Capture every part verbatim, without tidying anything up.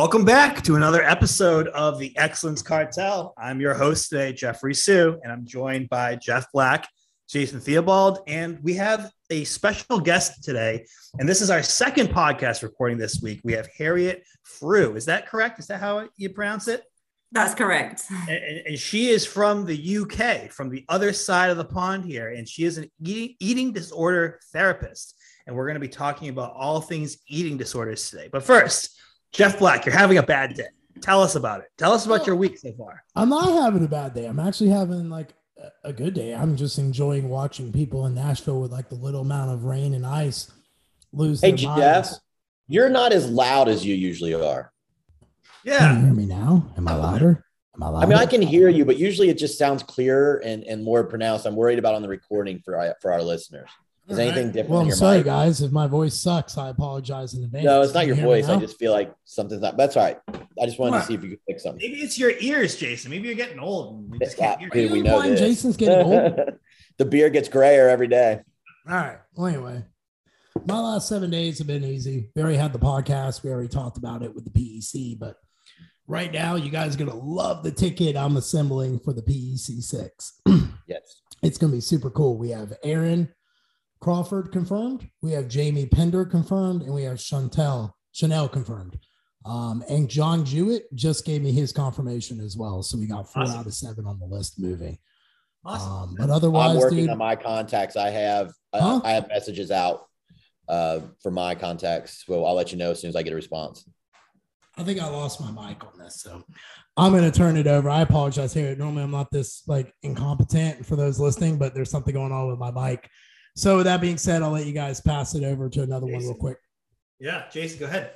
Welcome back to another episode of The Excellence Cartel. I'm your host today, Jeffrey Sue, and I'm joined by Jeff Black, Jason Theobald, and we have a special guest today. And this is our second podcast recording this week. We have Harriet Frew. Is that correct? Is that how you pronounce it? That's correct. And, and she is from the U K, from the other side of the pond here, and she is an eating, eating disorder therapist. And we're going to be talking about all things eating disorders today. But first, Jeff Black, you're having a bad day. Tell us about it. Tell us about your week so far. I'm not having a bad day. I'm actually having like a good day. I'm just enjoying watching people in Nashville with like the little amount of rain and ice lose their minds. Hey, Jeff, you're not as loud as you usually are. Yeah. Can you hear me now? Am I louder? Am I louder? I mean, I can hear you, but usually it just sounds clearer and, and more pronounced. I'm worried about on the recording for our, for our listeners. Is anything different? Well, I'm sorry, mic? guys. If my voice sucks, I apologize in advance. No, it's not your you voice. I just feel like something's not. That's all right. I just wanted what? to see if you could fix something. Maybe it's your ears, Jason. Maybe you're getting old. And we just can't hear you. We know Jason's getting old. The beard gets grayer every day. All right. Well, anyway, my last seven days have been easy. We already had the podcast. We already talked about it with the P E C, but right now, you guys are gonna love the ticket I'm assembling for the P E C six. Yes, it's gonna be super cool. We have Aaron Crawford confirmed, we have Jamie Pender confirmed, and we have Chantel Chanel confirmed. Um, and John Jewett just gave me his confirmation as well. So we got four awesome. out of seven on the list moving. Awesome. Um, but otherwise, I'm working dude, on my contacts. I have huh? I, I have messages out uh, for my contacts. Well, I'll let you know as soon as I get a response. I think I lost my mic on this, so I'm going to turn it over. I apologize here. Normally, I'm not this like incompetent for those listening, but there's something going on with my mic. So with that being said, I'll let you guys pass it over to another Jason. one real quick. Yeah, Jason, go ahead.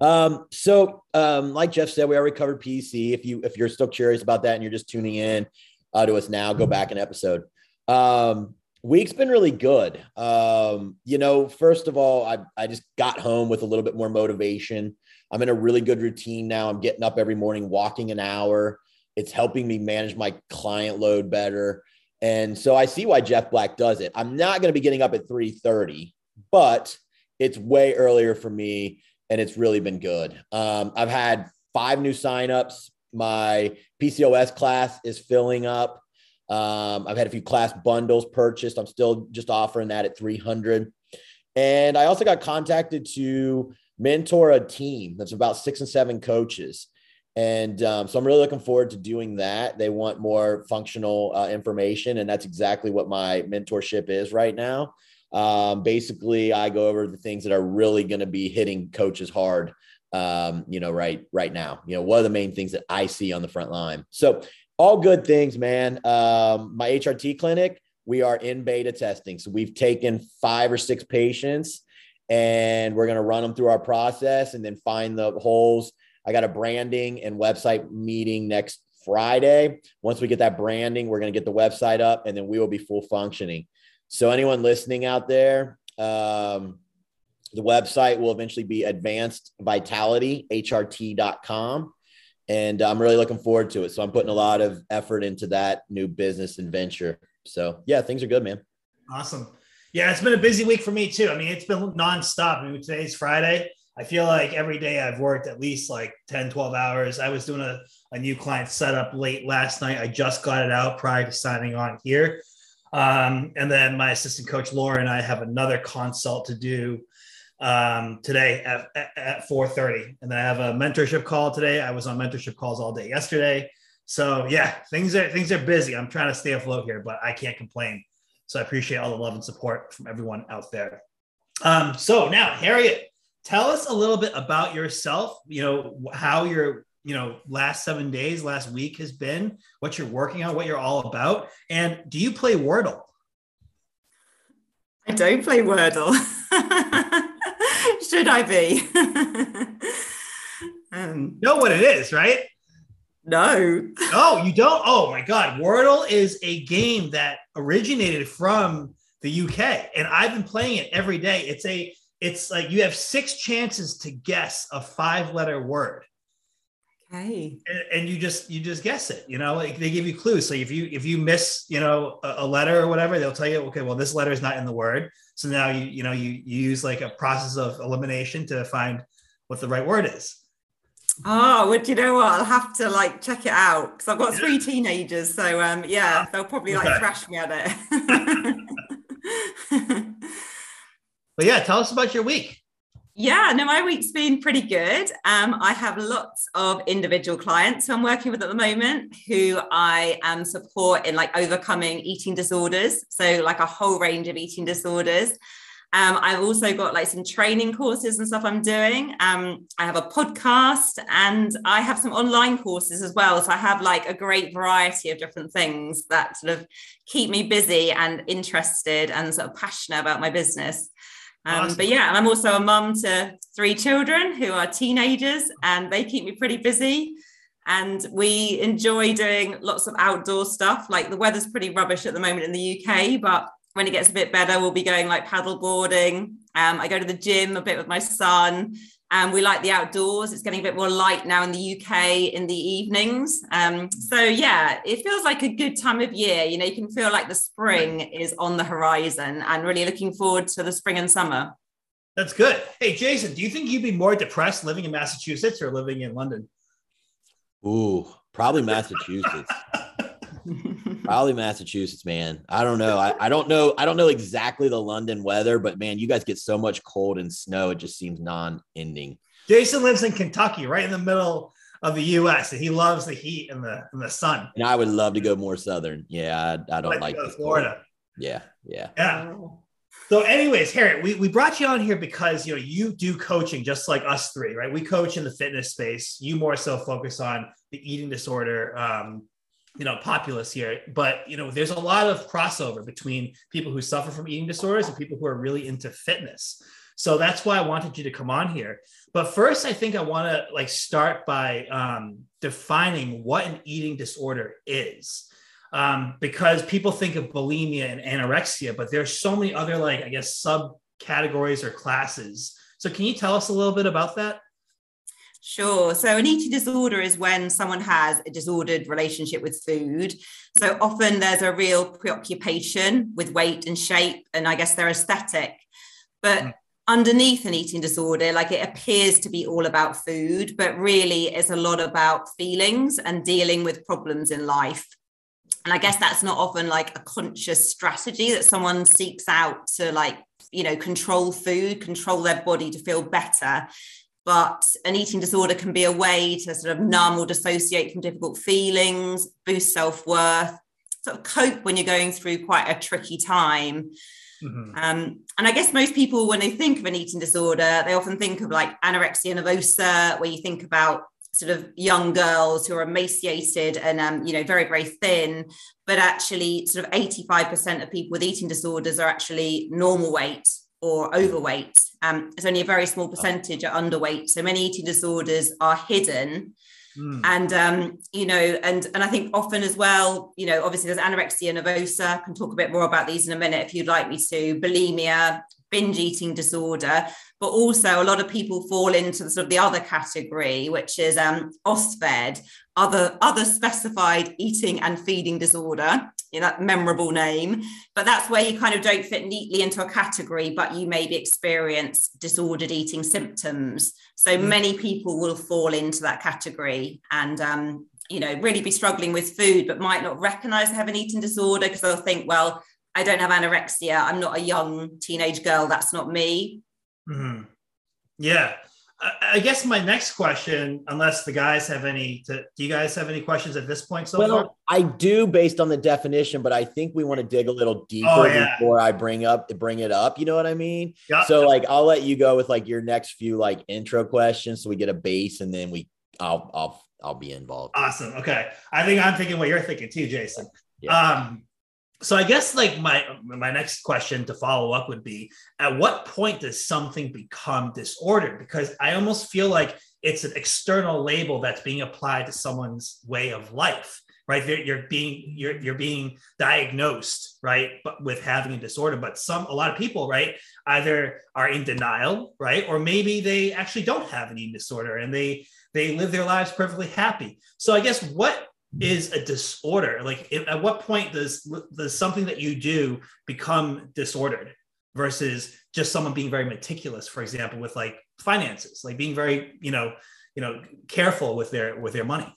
Um, so um, like Jeff said, we already covered P C. If, you, if you're still curious about that and you're just tuning in uh, to us now, go back an episode. Um, week's been really good. Um, you know, first of all, I, I just got home with a little bit more motivation. I'm in a really good routine now. I'm getting up every morning, walking an hour. It's helping me manage my client load better. And so I see why Jeff Black does it. I'm not going to be getting up at three thirty, but it's way earlier for me, and it's really been good. Um, I've had five new signups. My P C O S class is filling up. Um, I've had a few class bundles purchased. I'm still just offering that at three hundred. And I also got contacted to mentor a team that's about six and seven coaches. And um, so I'm really looking forward to doing that. They want more functional uh, information, and that's exactly what my mentorship is right now. Um, basically, I go over the things that are really going to be hitting coaches hard, um, you know, right right now. You know, what are the main things that I see on the front line? So all good things, man. Um, my H R T clinic, we are in beta testing. So we've taken five or six patients, and we're going to run them through our process and then find the holes. I got a branding and website meeting next Friday. Once we get that branding, we're going to get the website up, and then we will be full functioning. So anyone listening out there, um, the website will eventually be advanced vitality h r t dot com. And I'm really looking forward to it. So I'm putting a lot of effort into that new business and venture. So yeah, things are good, man. Awesome. Yeah, it's been a busy week for me too. I mean, it's been nonstop. I mean, today's Friday. I feel like every day I've worked at least like ten, twelve hours. I was doing a, a new client setup late last night. I just got it out prior to signing on here. Um, and then my assistant coach, Laura, and I have another consult to do um, today at, at, at four thirty. And then I have a mentorship call today. I was on mentorship calls all day yesterday. So yeah, things are, things are busy. I'm trying to stay afloat here, but I can't complain. So I appreciate all the love and support from everyone out there. Um, so now, Harriet, tell us a little bit about yourself, you know, how your, you know, last seven days, last week has been, what you're working on, what you're all about. And do you play Wordle? I don't play Wordle. Should I be? um, you know what it is, right? No. Oh, you don't? Oh my God. Wordle is a game that originated from the U K, and I've been playing it every day. It's a It's like you have six chances to guess a five-letter word. Okay. And, and you just you just guess it. You know, like they give you clues. So if you if you miss, you know, a, a letter or whatever, they'll tell you, okay, well, this letter is not in the word. So now you you know you you use like a process of elimination to find what the right word is. Oh, well, do you know what? I'll have to like check it out because I've got yeah. three teenagers, so um, yeah, they'll probably like okay. thrash me at it. But yeah, tell us about your week. Yeah, no, my week's been pretty good. Um, I have lots of individual clients who I'm working with at the moment who I um, support in like overcoming eating disorders. So like a whole range of eating disorders. Um, I've also got like some training courses and stuff I'm doing. Um, I have a podcast and I have some online courses as well. So I have like a great variety of different things that sort of keep me busy and interested and sort of passionate about my business. Um, awesome. But yeah, and I'm also a mum to three children who are teenagers and they keep me pretty busy. And we enjoy doing lots of outdoor stuff. Like the weather's pretty rubbish at the moment in the U K, but when it gets a bit better, we'll be going like paddle boarding. Um, I go to the gym a bit with my son and we like the outdoors. It's getting a bit more light now in the U K in the evenings. Um, so yeah, it feels like a good time of year. You know, you can feel like the spring is on the horizon and really looking forward to the spring and summer. That's good. Hey, Jason, do you think you'd be more depressed living in Massachusetts or living in London? Ooh, probably Massachusetts. Probably Massachusetts, man. I don't know. I, I don't know. I don't know exactly the London weather, but man, you guys get so much cold and snow. It just seems non-ending. Jason lives in Kentucky, right in the middle of the U S, and he loves the heat and the and the sun. And I would love to go more southern. Yeah, I, I don't I'd like, like Florida. Cold. Yeah, yeah, yeah. So, anyways, Harriet, we we brought you on here because you know you do coaching just like us three, right? We coach in the fitness space. You more so focus on the eating disorder. Um, you know, populace here, but, you know, there's a lot of crossover between people who suffer from eating disorders and people who are really into fitness. So that's why I wanted you to come on here. But first, I think I want to like start by um, defining what an eating disorder is, um, because people think of bulimia and anorexia, but there's so many other like, I guess, subcategories or classes. So can you tell us a little bit about that? Sure. So an eating disorder is when someone has a disordered relationship with food. So often there's a real preoccupation with weight and shape, and I guess their aesthetic. But mm. underneath an eating disorder, like it appears to be all about food, but really it's a lot about feelings and dealing with problems in life. And I guess that's not often like a conscious strategy that someone seeks out to like, you know, control food, control their body to feel better. But an eating disorder can be a way to sort of numb or dissociate from difficult feelings, boost self-worth, sort of cope when you're going through quite a tricky time. Mm-hmm. Um, and I guess most people, when they think of an eating disorder, they often think of like anorexia nervosa, where you think about sort of young girls who are emaciated and, um, you know, very, very thin. But actually sort of eighty-five percent of people with eating disorders are actually normal weight or overweight. Um, it's only a very small percentage are underweight. So many eating disorders are hidden. Mm. And, um, you know, and, and I think often as well, you know, obviously there's anorexia nervosa. I can talk a bit more about these in a minute if you'd like me to. Bulimia, binge eating disorder. But also a lot of people fall into the sort of the other category, which is um, O S F E D, other, other specified eating and feeding disorder. You know, that memorable name, but that's where you kind of don't fit neatly into a category, but you maybe experience disordered eating symptoms. So mm. many people will fall into that category and, um, you know, really be struggling with food, but might not recognize they have an eating disorder because they'll think, well, I don't have anorexia. I'm not a young teenage girl. That's not me. Mm-hmm. Yeah. I, I guess my next question, unless the guys have any, to, do you guys have any questions at this point so well, far? I do based on the definition, but I think we want to dig a little deeper oh, yeah. before I bring up, bring it up. You know what I mean? Yep. So like, I'll let you go with like your next few like intro questions. So we get a base and then we, I'll, I'll, I'll be involved. Awesome. Okay. I think I'm thinking what you're thinking too, Jason. Yeah. Um, So I guess like my, my next question to follow up would be, at what point does something become disordered? Because I almost feel like it's an external label that's being applied to someone's way of life, right? You're being, you're, you're being diagnosed, right? But with having a disorder, but some, a lot of people, right, either are in denial, right? Or maybe they actually don't have an eating disorder and they, they live their lives perfectly happy. So I guess what is a disorder? Like at what point does, does something that you do become disordered versus just someone being very meticulous, for example, with like finances, like being very, you know, you know, careful with their with their money.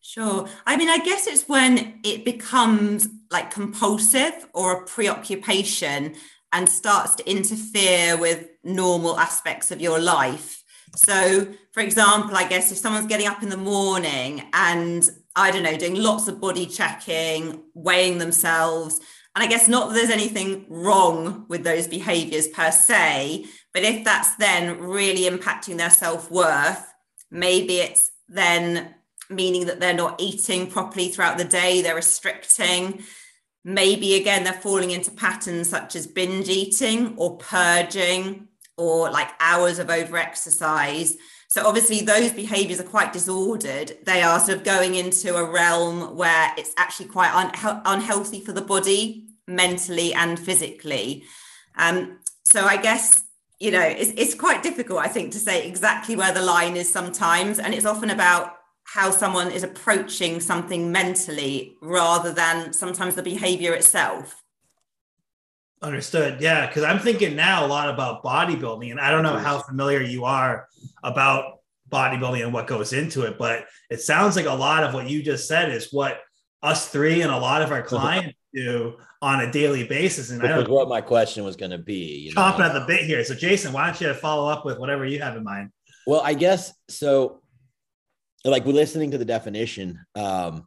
Sure. I mean, I guess it's when it becomes like compulsive or a preoccupation and starts to interfere with normal aspects of your life. So, for example, I guess if someone's getting up in the morning and, I don't know, doing lots of body checking, weighing themselves, and I guess not that there's anything wrong with those behaviours per se, but if that's then really impacting their self-worth, maybe it's then meaning that they're not eating properly throughout the day, they're restricting. Maybe, again, they're falling into patterns such as binge eating or purging or like hours of over-exercise. So obviously those behaviours are quite disordered. They are sort of going into a realm where it's actually quite un- unhealthy for the body, mentally and physically. Um, so I guess, you know, it's, it's quite difficult, I think, to say exactly where the line is sometimes. And it's often about how someone is approaching something mentally rather than sometimes the behaviour itself. Understood. Yeah, because I'm thinking now a lot about bodybuilding, and I don't know how familiar you are about bodybuilding and what goes into it, but it sounds like a lot of what you just said is what us three and a lot of our clients do on a daily basis. And I don't know what my question was going to be. You know? Chomping at the bit here. So Jason, why don't you follow up with whatever you have in mind? Well, I guess so. Like, we're listening to the definition. Um,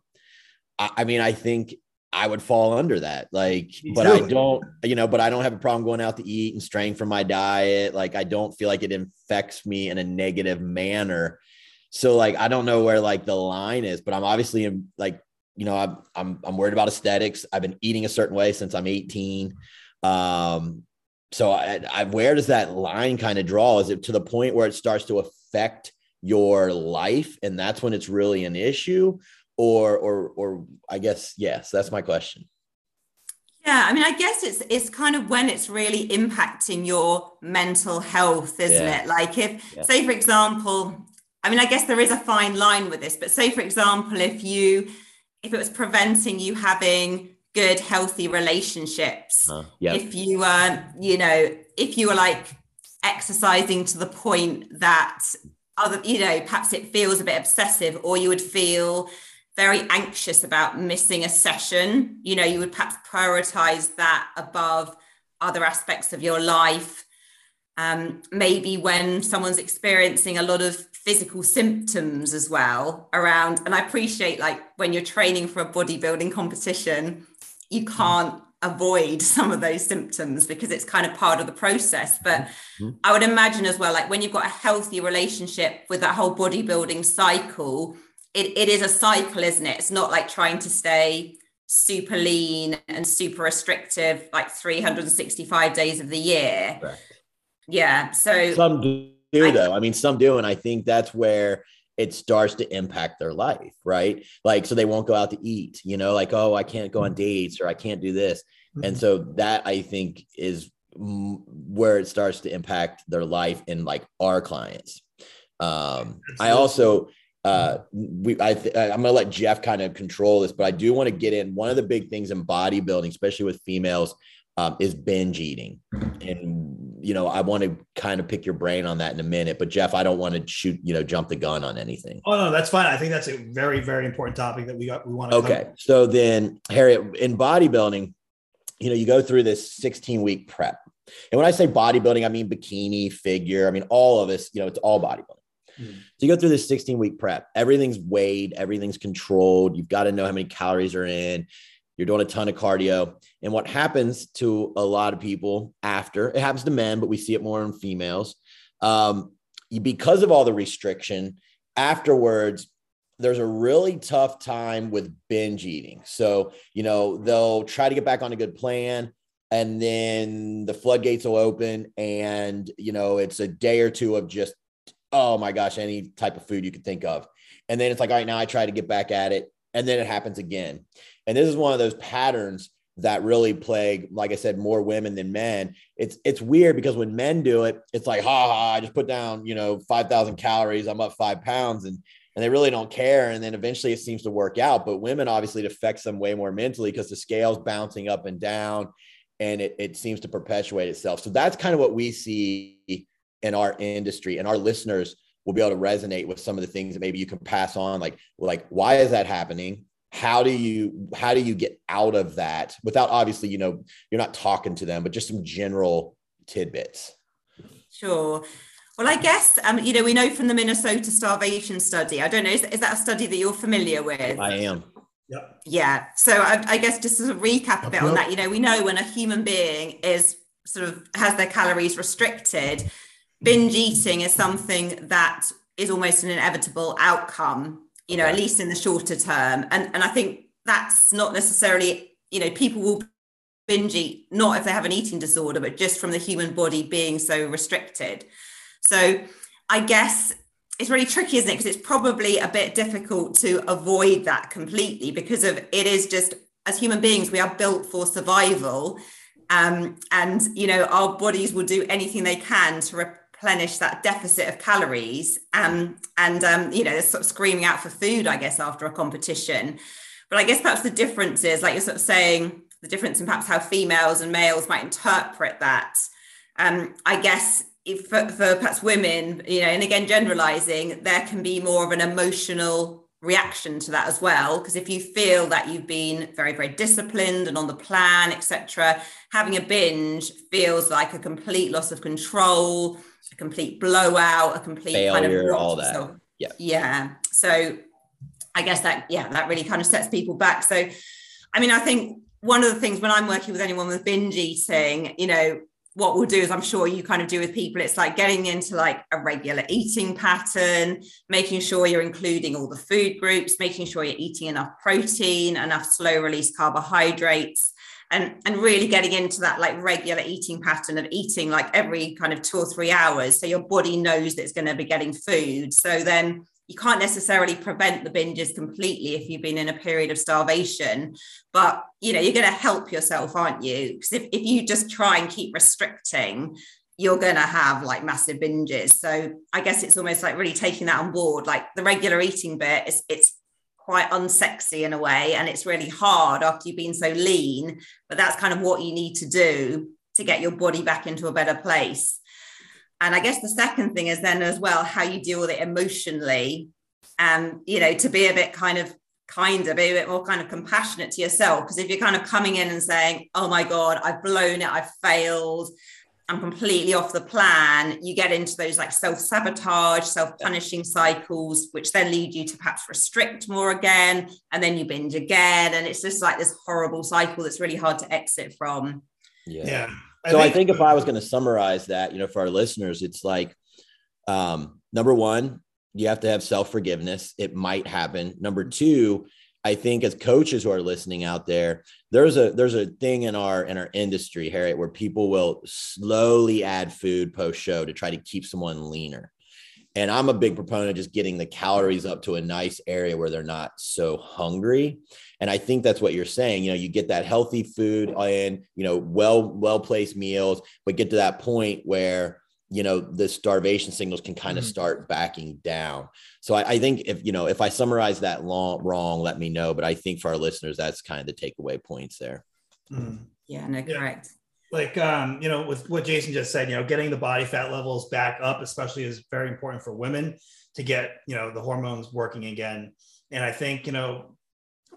I, I mean, I think I would fall under that. Like, but I don't, you know, but I don't have a problem going out to eat and straying from my diet. Like, I don't feel like it infects me in a negative manner. So like, I don't know where like the line is, but I'm obviously like, you know, I'm, I'm, I'm worried about aesthetics. I've been eating a certain way since I'm eighteen. Um, so I, I, where does that line kind of draw? Is it to the point where it starts to affect your life, and that's when it's really an issue? Or, or, or I guess, yes, that's my question. Yeah. I mean, I guess it's, it's kind of when it's really impacting your mental health, isn't yeah. it? Like if, yeah. say for example, I mean, I guess there is a fine line with this, but say for example, if you, if it was preventing you having good, healthy relationships, uh, yep. if you were, you know, if you were like exercising to the point that other, you know, perhaps it feels a bit obsessive, or you would feel very anxious about missing a session, you know, you would perhaps prioritize that above other aspects of your life. Um, maybe when someone's experiencing a lot of physical symptoms as well around, and I appreciate like when you're training for a bodybuilding competition, you can't avoid some of those symptoms because it's kind of part of the process. But mm-hmm. I would imagine as well, like when you've got a healthy relationship with that whole bodybuilding cycle, It, it is a cycle, isn't it? It's not like trying to stay super lean and super restrictive, like three hundred sixty-five days of the year. Right. Yeah. So some do I, though. I mean, some do. And I think that's where it starts to impact their life, right? Like, so they won't go out to eat, you know, like, oh, I can't go on dates, or I can't do this. Mm-hmm. And so that, I think, is where it starts to impact their life and like our clients. Um, I also, Uh, we, I th- I'm going to let Jeff kind of control this, but I do want to get in. One of the big things in bodybuilding, especially with females, um, is binge eating. And, you know, I want to kind of pick your brain on that in a minute, but Jeff, I don't want to shoot, you know, jump the gun on anything. Oh no, that's fine. I think that's a very, very important topic that we got, we want to. Okay. Cover. So then, Harriet, in bodybuilding, you know, you go through this sixteen week prep. And when I say bodybuilding, I mean bikini, figure. I mean, all of us, you know, it's all bodybuilding. So you go through this sixteen week prep, everything's weighed, everything's controlled. You've got to know how many calories are in. You're doing a ton of cardio. And what happens to a lot of people after, it happens to men, but we see it more in females. Um, you, because of all the restriction afterwards, there's a really tough time with binge eating. So, you know, they'll try to get back on a good plan, and then the floodgates will open, and, you know, it's a day or two of just, oh my gosh, any type of food you could think of. And then it's like, all right, now I try to get back at it. And then it happens again. And this is one of those patterns that really plague, like I said, more women than men. It's it's weird because when men do it, it's like, ha ha, I just put down, you know, five thousand calories, I'm up five pounds, and, and they really don't care. And then eventually it seems to work out. But women, obviously, it affects them way more mentally because the scale's bouncing up and down, and it, it seems to perpetuate itself. So that's kind of what we see in our industry, and our listeners will be able to resonate with some of the things that maybe you can pass on. Like, like, why is that happening? How do you, how do you get out of that without, obviously, you know, you're not talking to them, but just some general tidbits. Sure. Well, I guess, um, you know, we know from the Minnesota starvation study, I don't know, is, is that a study that you're familiar with? I am. Yep. Yeah. So I, I guess just as a recap a bit on that, you know, we know when a human being is sort of has their calories restricted, binge eating is something that is almost an inevitable outcome, you know, at least in the shorter term. And, and I think that's not necessarily, you know, people will binge eat, not if they have an eating disorder, but just from the human body being so restricted. So I guess it's really tricky, isn't it? Because it's probably a bit difficult to avoid that completely, because of it is just, as human beings, we are built for survival. Um, and, you know, our bodies will do anything they can to replenish that deficit of calories. Um, and, um, you know, they're sort of screaming out for food, I guess, after a competition. But I guess perhaps the difference is, like you're sort of saying, the difference in perhaps how females and males might interpret that. Um, I guess if, for, for perhaps women, you know, and again, generalizing, there can be more of an emotional reaction to that as well, because if you feel that you've been very, very disciplined and on the plan, et cetera, having a binge feels like a complete loss of control, a complete blowout, a complete failure, kind of all that. Yeah, yeah. So I guess that, yeah, that really kind of sets people back. So, I mean, I think one of the things when I'm working with anyone with binge eating, you know, what we'll do is, I'm sure you kind of do with people, it's like getting into like a regular eating pattern, making sure you're including all the food groups, making sure you're eating enough protein, enough slow release carbohydrates, and, and really getting into that like regular eating pattern of eating like every kind of two or three hours. So your body knows that it's going to be getting food. So then you can't necessarily prevent the binges completely if you've been in a period of starvation, but, you know, you're going to help yourself, aren't you? Because if, if you just try and keep restricting, you're going to have like massive binges. So I guess it's almost like really taking that on board, like the regular eating bit is, it's quite unsexy in a way, and it's really hard after you've been so lean, but that's kind of what you need to do to get your body back into a better place. And I guess the second thing is then as well, how you deal with it emotionally, and, um, you know, to be a bit kind of kinder, be a bit more kind of compassionate to yourself. Because if you're kind of coming in and saying, oh my God, I've blown it, I've failed, I'm completely off the plan, you get into those like self-sabotage, self-punishing cycles, which then lead you to perhaps restrict more again, and then you binge again. And it's just like this horrible cycle that's really hard to exit from. Yeah. Yeah. So I think if I was going to summarize that, you know, for our listeners, it's like, um, number one, you have to have self-forgiveness. It might happen. Number two, I think as coaches who are listening out there, there's a, there's a thing in our, in our industry, Harriet, where people will slowly add food post-show to try to keep someone leaner. And I'm a big proponent of just getting the calories up to a nice area where they're not so hungry. And I think that's what you're saying. You know, you get that healthy food and, you know, well, well-placed meals, but get to that point where, you know, the starvation signals can kind of start backing down. So I, I think if, you know, if I summarize that long, wrong, let me know. But I think for our listeners, that's kind of the takeaway points there. Mm. Yeah, no, correct. Yeah. Like, um, you know, with what Jason just said, you know, getting the body fat levels back up, especially, is very important for women to get, you know, the hormones working again. And I think, you know,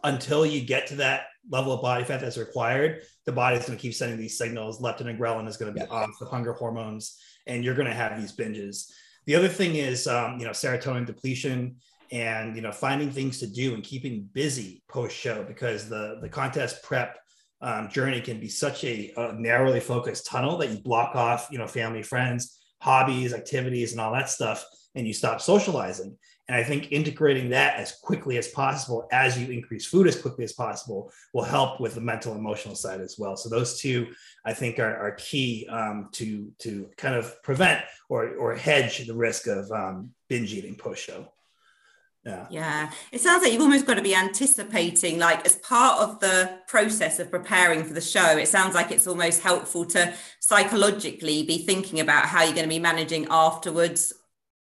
until you get to that level of body fat that's required, the body's going to keep sending these signals. Leptin and ghrelin is going to be yeah. off, the hunger hormones, and you're going to have these binges. The other thing is, um, you know, serotonin depletion, and, you know, finding things to do and keeping busy post-show, because the, the contest prep Um, journey can be such a, a narrowly focused tunnel that you block off, you know, family, friends, hobbies, activities, and all that stuff, and you stop socializing. And I think integrating that as quickly as possible, as you increase food as quickly as possible, will help with the mental and emotional side as well. So those two, I think, are, are key um, to to kind of prevent or or hedge the risk of um, binge eating post-show. Yeah. Yeah. It sounds like you've almost got to be anticipating, like, as part of the process of preparing for the show, it sounds like it's almost helpful to psychologically be thinking about how you're going to be managing afterwards,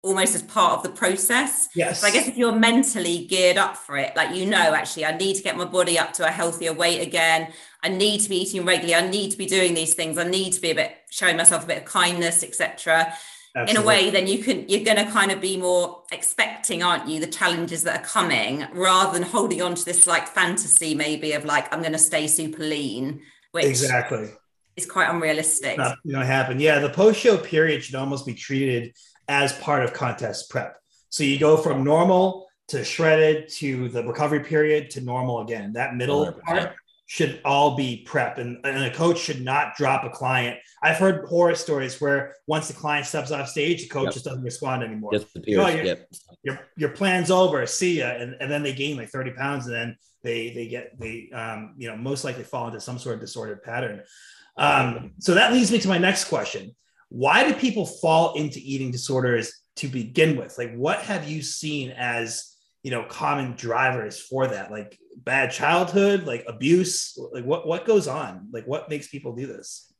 almost as part of the process. Yes. So I guess if you're mentally geared up for it, like, you know, actually, I need to get my body up to a healthier weight again. I need to be eating regularly. I need to be doing these things. I need to be a bit, showing myself a bit of kindness, et cetera. Absolutely. In a way, then you can, you're going to kind of be more expecting, aren't you, the challenges that are coming, rather than holding on to this like fantasy maybe of like, I'm going to stay super lean, which exactly is quite unrealistic. Not going to happen. Yeah, the post-show period should almost be treated as part of contest prep. So you go from normal to shredded to the recovery period to normal again. That middle one hundred percent part should all be prep, and, and a coach should not drop a client. I've heard horror stories where once the client steps off stage, the coach yep. just doesn't respond anymore. Just appears, oh, your, yep. your, your plan's over, see ya. And, and then they gain like thirty pounds, and then they, they get, they, um, you know, most likely fall into some sort of disordered pattern. Um, so that leads me to my next question. Why do people fall into eating disorders to begin with? Like, what have you seen as, you know, common drivers for that? Like bad childhood, like abuse, like what, what goes on? Like what makes people do this?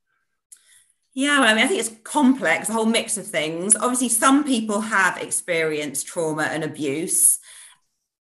Yeah, well, I mean, I think it's complex, a whole mix of things. Obviously, some people have experienced trauma and abuse.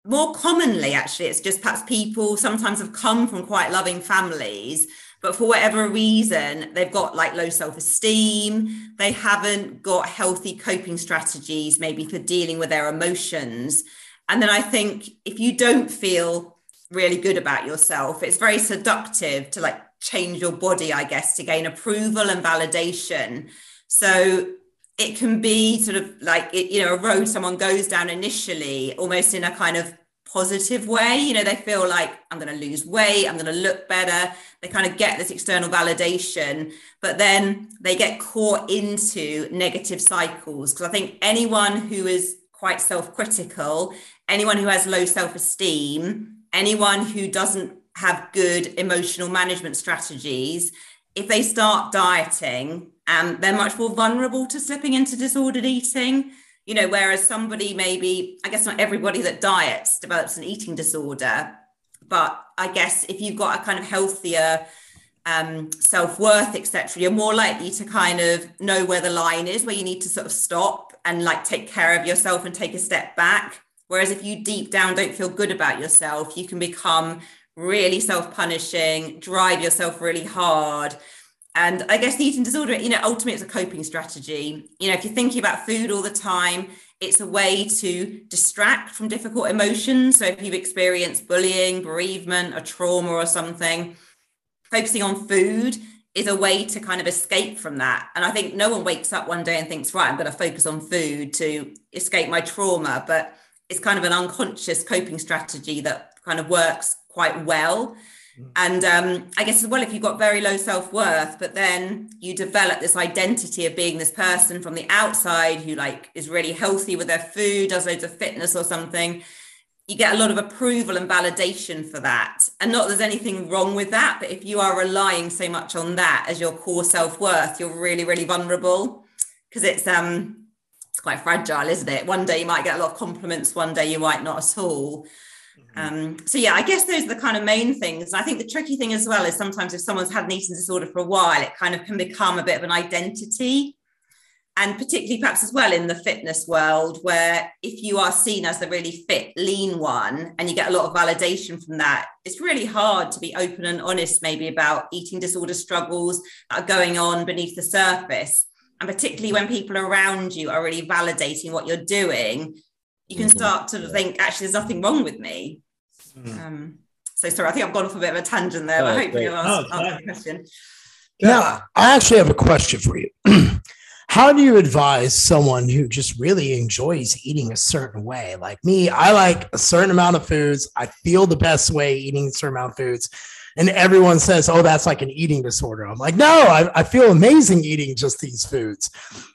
More commonly, actually, it's just perhaps people sometimes have come from quite loving families, but for whatever reason, they've got like low self-esteem. They haven't got healthy coping strategies, maybe for dealing with their emotions. And then I think if you don't feel really good about yourself, it's very seductive to like change your body, I guess, to gain approval and validation. So it can be sort of like, it, you know, a road someone goes down initially, almost in a kind of positive way. You know, they feel like, I'm going to lose weight, I'm going to look better. They kind of get this external validation, but then they get caught into negative cycles. Because I think anyone who is quite self-critical, anyone who has low self-esteem, anyone who doesn't have good emotional management strategies, if they start dieting, um, they're much more vulnerable to slipping into disordered eating. You know, whereas somebody maybe, I guess not everybody that diets develops an eating disorder, but I guess if you've got a kind of healthier um, self-worth, et cetera, you're more likely to kind of know where the line is, where you need to sort of stop and like take care of yourself and take a step back. Whereas if you deep down don't feel good about yourself, you can become really self-punishing, drive yourself really hard. And I guess the eating disorder, you know, ultimately it's a coping strategy. You know, if you're thinking about food all the time, it's a way to distract from difficult emotions. So if you've experienced bullying, bereavement, a trauma or something, focusing on food is a way to kind of escape from that. And I think no one wakes up one day and thinks, right, I'm going to focus on food to escape my trauma. But it's kind of an unconscious coping strategy that kind of works quite well. And um, I guess as well, if you've got very low self-worth, but then you develop this identity of being this person from the outside who like is really healthy with their food, does loads of fitness or something, you get a lot of approval and validation for that. And not that there's anything wrong with that, but if you are relying so much on that as your core self-worth, you're really, really vulnerable, because it's um it's quite fragile, isn't it? One day you might get a lot of compliments, one day you might not at all. Um, so yeah, I guess those are the kind of main things. And I think the tricky thing as well is sometimes if someone's had an eating disorder for a while, it kind of can become a bit of an identity. And particularly perhaps as well in the fitness world, where if you are seen as the really fit, lean one, and you get a lot of validation from that, it's really hard to be open and honest maybe about eating disorder struggles that are going on beneath the surface. And particularly when people around you are really validating what you're doing, you can start to think, actually, there's nothing wrong with me. Mm. Um, so, sorry, I think I've gone off a bit of a tangent there, but oh, hopefully you'll ask oh, the question. Now, yeah. I actually have a question for you. How do you advise someone who just really enjoys eating a certain way? Like me, I like a certain amount of foods. I feel the best way eating a certain amount of foods. And everyone says, oh, that's like an eating disorder. I'm like, no, I, I feel amazing eating just these foods.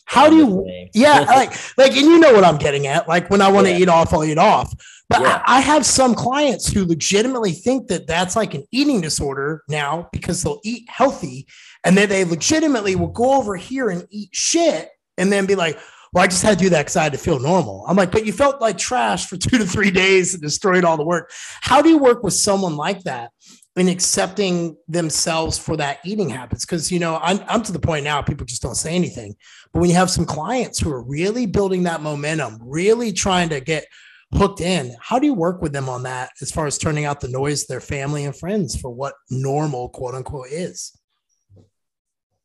How do you, yeah, like, like, and you know what I'm getting at. Like when I want to yeah. eat off, I'll eat off. But yeah. I, I have some clients who legitimately think that that's like an eating disorder now, because they'll eat healthy and then they legitimately will go over here and eat shit and then be like, well, I just had to do that because I had to feel normal. I'm like, but you felt like trash for two to three days and destroyed all the work. How do you work with someone like that in accepting themselves for that eating habits? Because, you know, I'm, I'm to the point now, people just don't say anything. But when you have some clients who are really building that momentum, really trying to get hooked in, how do you work with them on that as far as turning out the noise of their family and friends for what normal, quote unquote, is?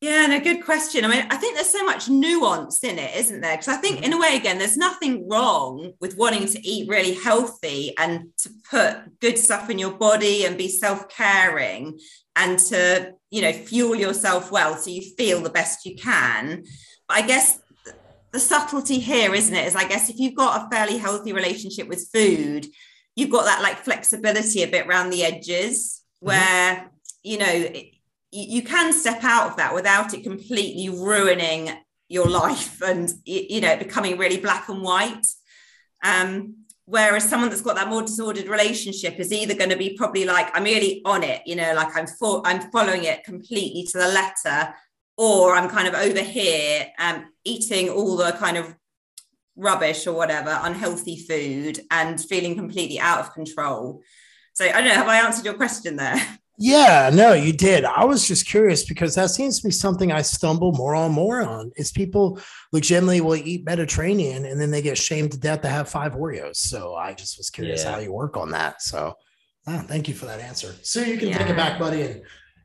Yeah, and no, a good question. I mean, I think there's so much nuance in it, isn't there? Because I think, in a way, again, there's nothing wrong with wanting to eat really healthy and to put good stuff in your body and be self-caring and to, you know, fuel yourself well so you feel the best you can. But I guess the subtlety here, isn't it, is I guess if you've got a fairly healthy relationship with food, you've got that like flexibility a bit around the edges where, you know, it, you can step out of that without it completely ruining your life and, you know, becoming really black and white. Um, whereas someone that's got that more disordered relationship is either going to be probably like, I'm really on it, you know, like I'm fo- I'm following it completely to the letter, or I'm kind of over here um, eating all the kind of rubbish or whatever, unhealthy food and feeling completely out of control. So I don't know, have I answered your question there? Yeah, no, you did. I was just curious because that seems to be something I stumble more and more on is people legitimately will eat Mediterranean and then they get shamed to death to have five Oreos. So I just was curious yeah. how you work on that. So oh, thank you for that answer. So you can yeah. take it back, buddy, and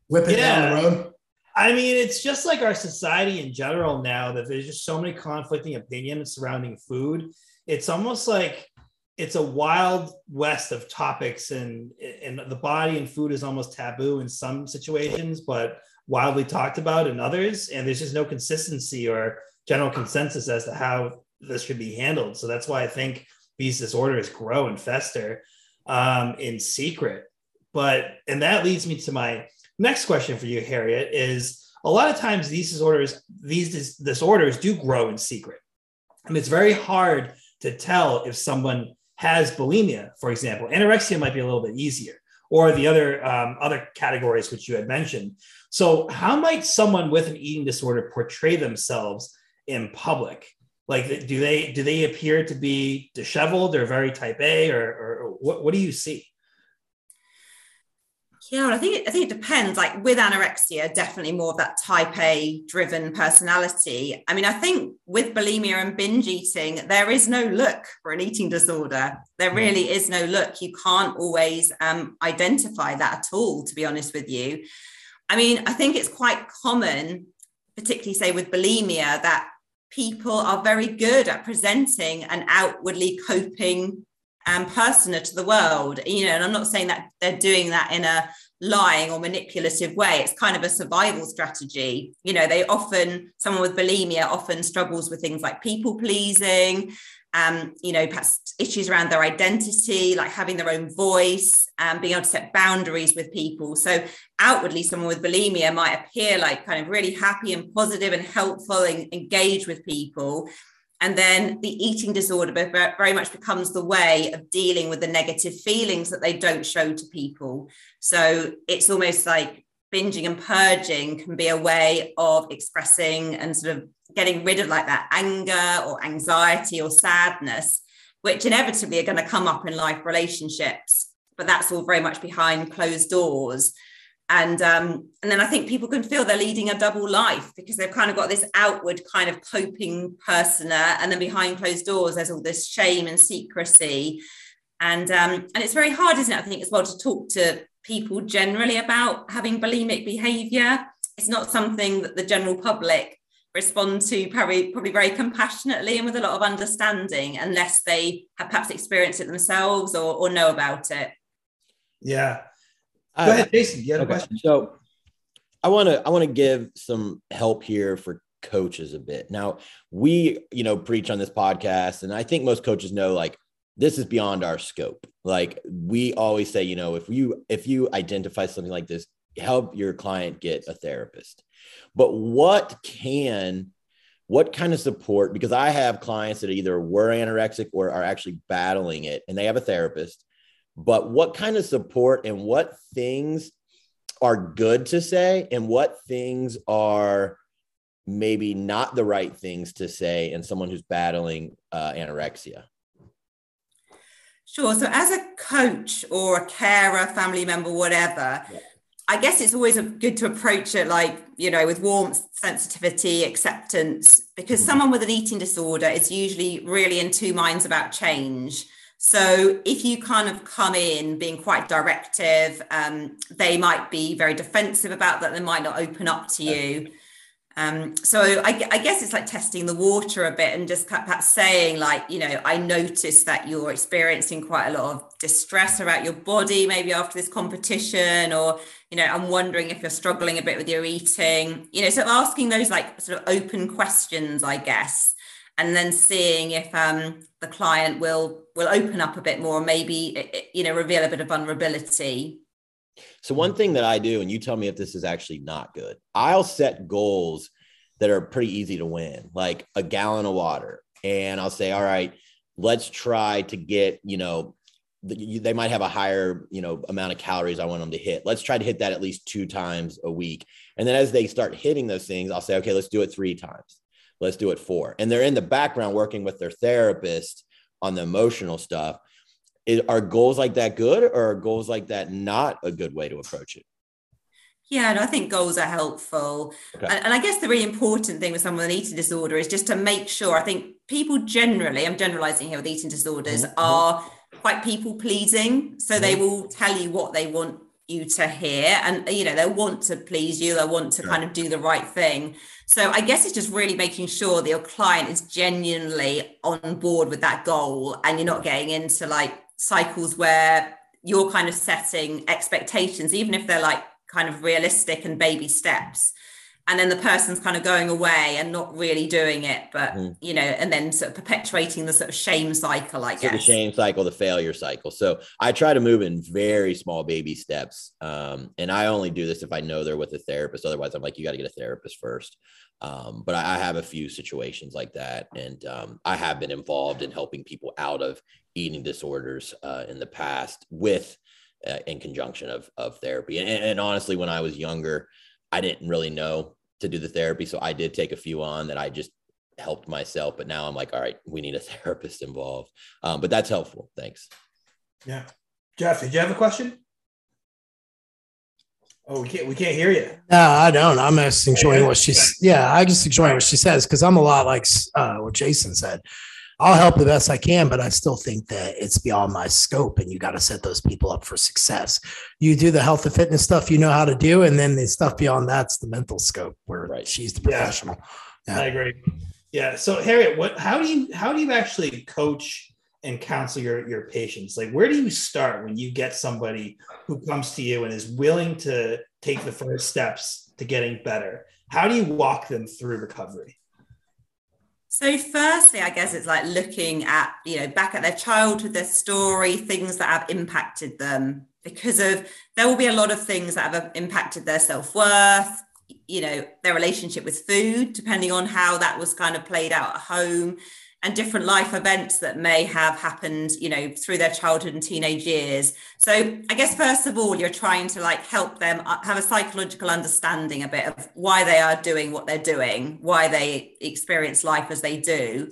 whip it yeah. down the road. I mean, it's just like our society in general now that there's just so many conflicting opinions surrounding food. It's almost like it's a wild west of topics, and and the body and food is almost taboo in some situations, but wildly talked about in others. And there's just no consistency or general consensus as to how this should be handled. So that's why I think these disorders grow and fester um, in secret. But, and that leads me to my next question for you, Harriet, is a lot of times these disorders, these dis- disorders do grow in secret. And it's very hard to tell if someone has bulimia, for example. Anorexia might be a little bit easier, or the other um, other categories which you had mentioned. So how might someone with an eating disorder portray themselves in public? Like, do they do they appear to be disheveled or very type A, or, or, or what, what do you see? Yeah, well, I think it, I think it depends. Like with anorexia, definitely more of that type A driven personality. I mean, I think with bulimia and binge eating, there is no look for an eating disorder. There really is no look. You can't always um, identify that at all, to be honest with you. I mean, I think it's quite common, particularly say with bulimia, that people are very good at presenting an outwardly coping and persona to the world, you know, and I'm not saying that they're doing that in a lying or manipulative way. It's kind of a survival strategy. You know, they often, someone with bulimia often struggles with things like people pleasing, um, you know, perhaps issues around their identity, like having their own voice and being able to set boundaries with people. So outwardly, someone with bulimia might appear like kind of really happy and positive and helpful and engaged with people. And then the eating disorder very much becomes the way of dealing with the negative feelings that they don't show to people. So it's almost like binging and purging can be a way of expressing and sort of getting rid of like that anger or anxiety or sadness, which inevitably are going to come up in life relationships. But that's all very much behind closed doors. And um, and then I think people can feel they're leading a double life because they've kind of got this outward kind of coping persona. And then behind closed doors, there's all this shame and secrecy. And um, and it's very hard, isn't it, I think, as well, to talk to people generally about having bulimic behaviour. It's not something that the general public respond to probably, probably very compassionately and with a lot of understanding unless they have perhaps experienced it themselves or, or know about it. Yeah. Go ahead, Jason. You had okay. a question. So I want to I want to give some help here for coaches a bit. Now, we, you know, preach on this podcast, and I think most coaches know, like, this is beyond our scope. Like, we always say, you know, if you if you identify something like this, help your client get a therapist. But what can what kind of support? Because I have clients that either were anorexic or are actually battling it, and they have a therapist. But what kind of support and what things are good to say and what things are maybe not the right things to say in someone who's battling uh, anorexia? Sure. So as a coach or a carer, family member, whatever, yeah. I guess it's always good to approach it like, you know, with warmth, sensitivity, acceptance, because mm-hmm. someone with an eating disorder is usually really in two minds about change. So if you kind of come in being quite directive, um, they might be very defensive about that. They might not open up to you. Um, so I, I guess it's like testing the water a bit and just perhaps saying, like, you know, I noticed that you're experiencing quite a lot of distress about your body, maybe after this competition, or, you know, I'm wondering if you're struggling a bit with your eating, you know, so asking those like sort of open questions, I guess, and then seeing if um, the client will will open up a bit more, maybe, you know, reveal a bit of vulnerability. So one thing that I do, and you tell me if this is actually not good, I'll set goals that are pretty easy to win, like a gallon of water. And I'll say, all right, let's try to get, you know, they might have a higher, you know, amount of calories I want them to hit. Let's try to hit that at least two times a week. And then as they start hitting those things, I'll say, okay, let's do it three times. Let's do it four. And they're in the background working with their therapist on the emotional stuff. It, are goals like that good, or are goals like that not a good way to approach it? Yeah, and no, I think goals are helpful. Okay. And, and I guess the really important thing with someone with an eating disorder is just to make sure, I think people generally, I'm generalizing here with eating disorders, mm-hmm. are quite people pleasing. So mm-hmm. they will tell you what they want you to hear, and, you know, they'll want to please you, they'll want to sure. kind of do the right thing. So I guess it's just really making sure that your client is genuinely on board with that goal, and you're not getting into like cycles where you're kind of setting expectations, even if they're like kind of realistic and baby steps, and then the person's kind of going away and not really doing it, but mm-hmm. you know, and then sort of perpetuating the sort of shame cycle, I so guess. The shame cycle, the failure cycle. So I try to move in very small baby steps, um, and I only do this if I know they're with a therapist. Otherwise, I'm like, you got to get a therapist first. Um, but I, I have a few situations like that, and um, I have been involved in helping people out of eating disorders uh, in the past with, uh, in conjunction of of therapy. And, and honestly, when I was younger, I didn't really know to do the therapy. So I did take a few on that I just helped myself. But now I'm like, all right, we need a therapist involved. Um, but that's helpful. Thanks. Yeah. Jeff, did you have a question? Oh, we can't, we can't hear you. No, I don't. I'm just enjoying what she's, yeah, I just enjoy what she says, because I'm a lot like uh, what Jason said. I'll help the best I can, but I still think that it's beyond my scope, and you got to set those people up for success. You do the health and fitness stuff you know how to do, and then the stuff beyond that's the mental scope where right. she's the professional. Yeah. Yeah. I agree. Yeah. So Harriet, what, how do you, how do you actually coach and counsel your, your patients? Like, where do you start when you get somebody who comes to you and is willing to take the first steps to getting better? How do you walk them through recovery? So firstly, I guess it's like looking at, you know, back at their childhood, their story, things that have impacted them, because of, there will be a lot of things that have impacted their self-worth, you know, their relationship with food, depending on how that was kind of played out at home, and different life events that may have happened, you know, through their childhood and teenage years. So I guess, first of all, you're trying to like help them have a psychological understanding a bit of why they are doing what they're doing, why they experience life as they do.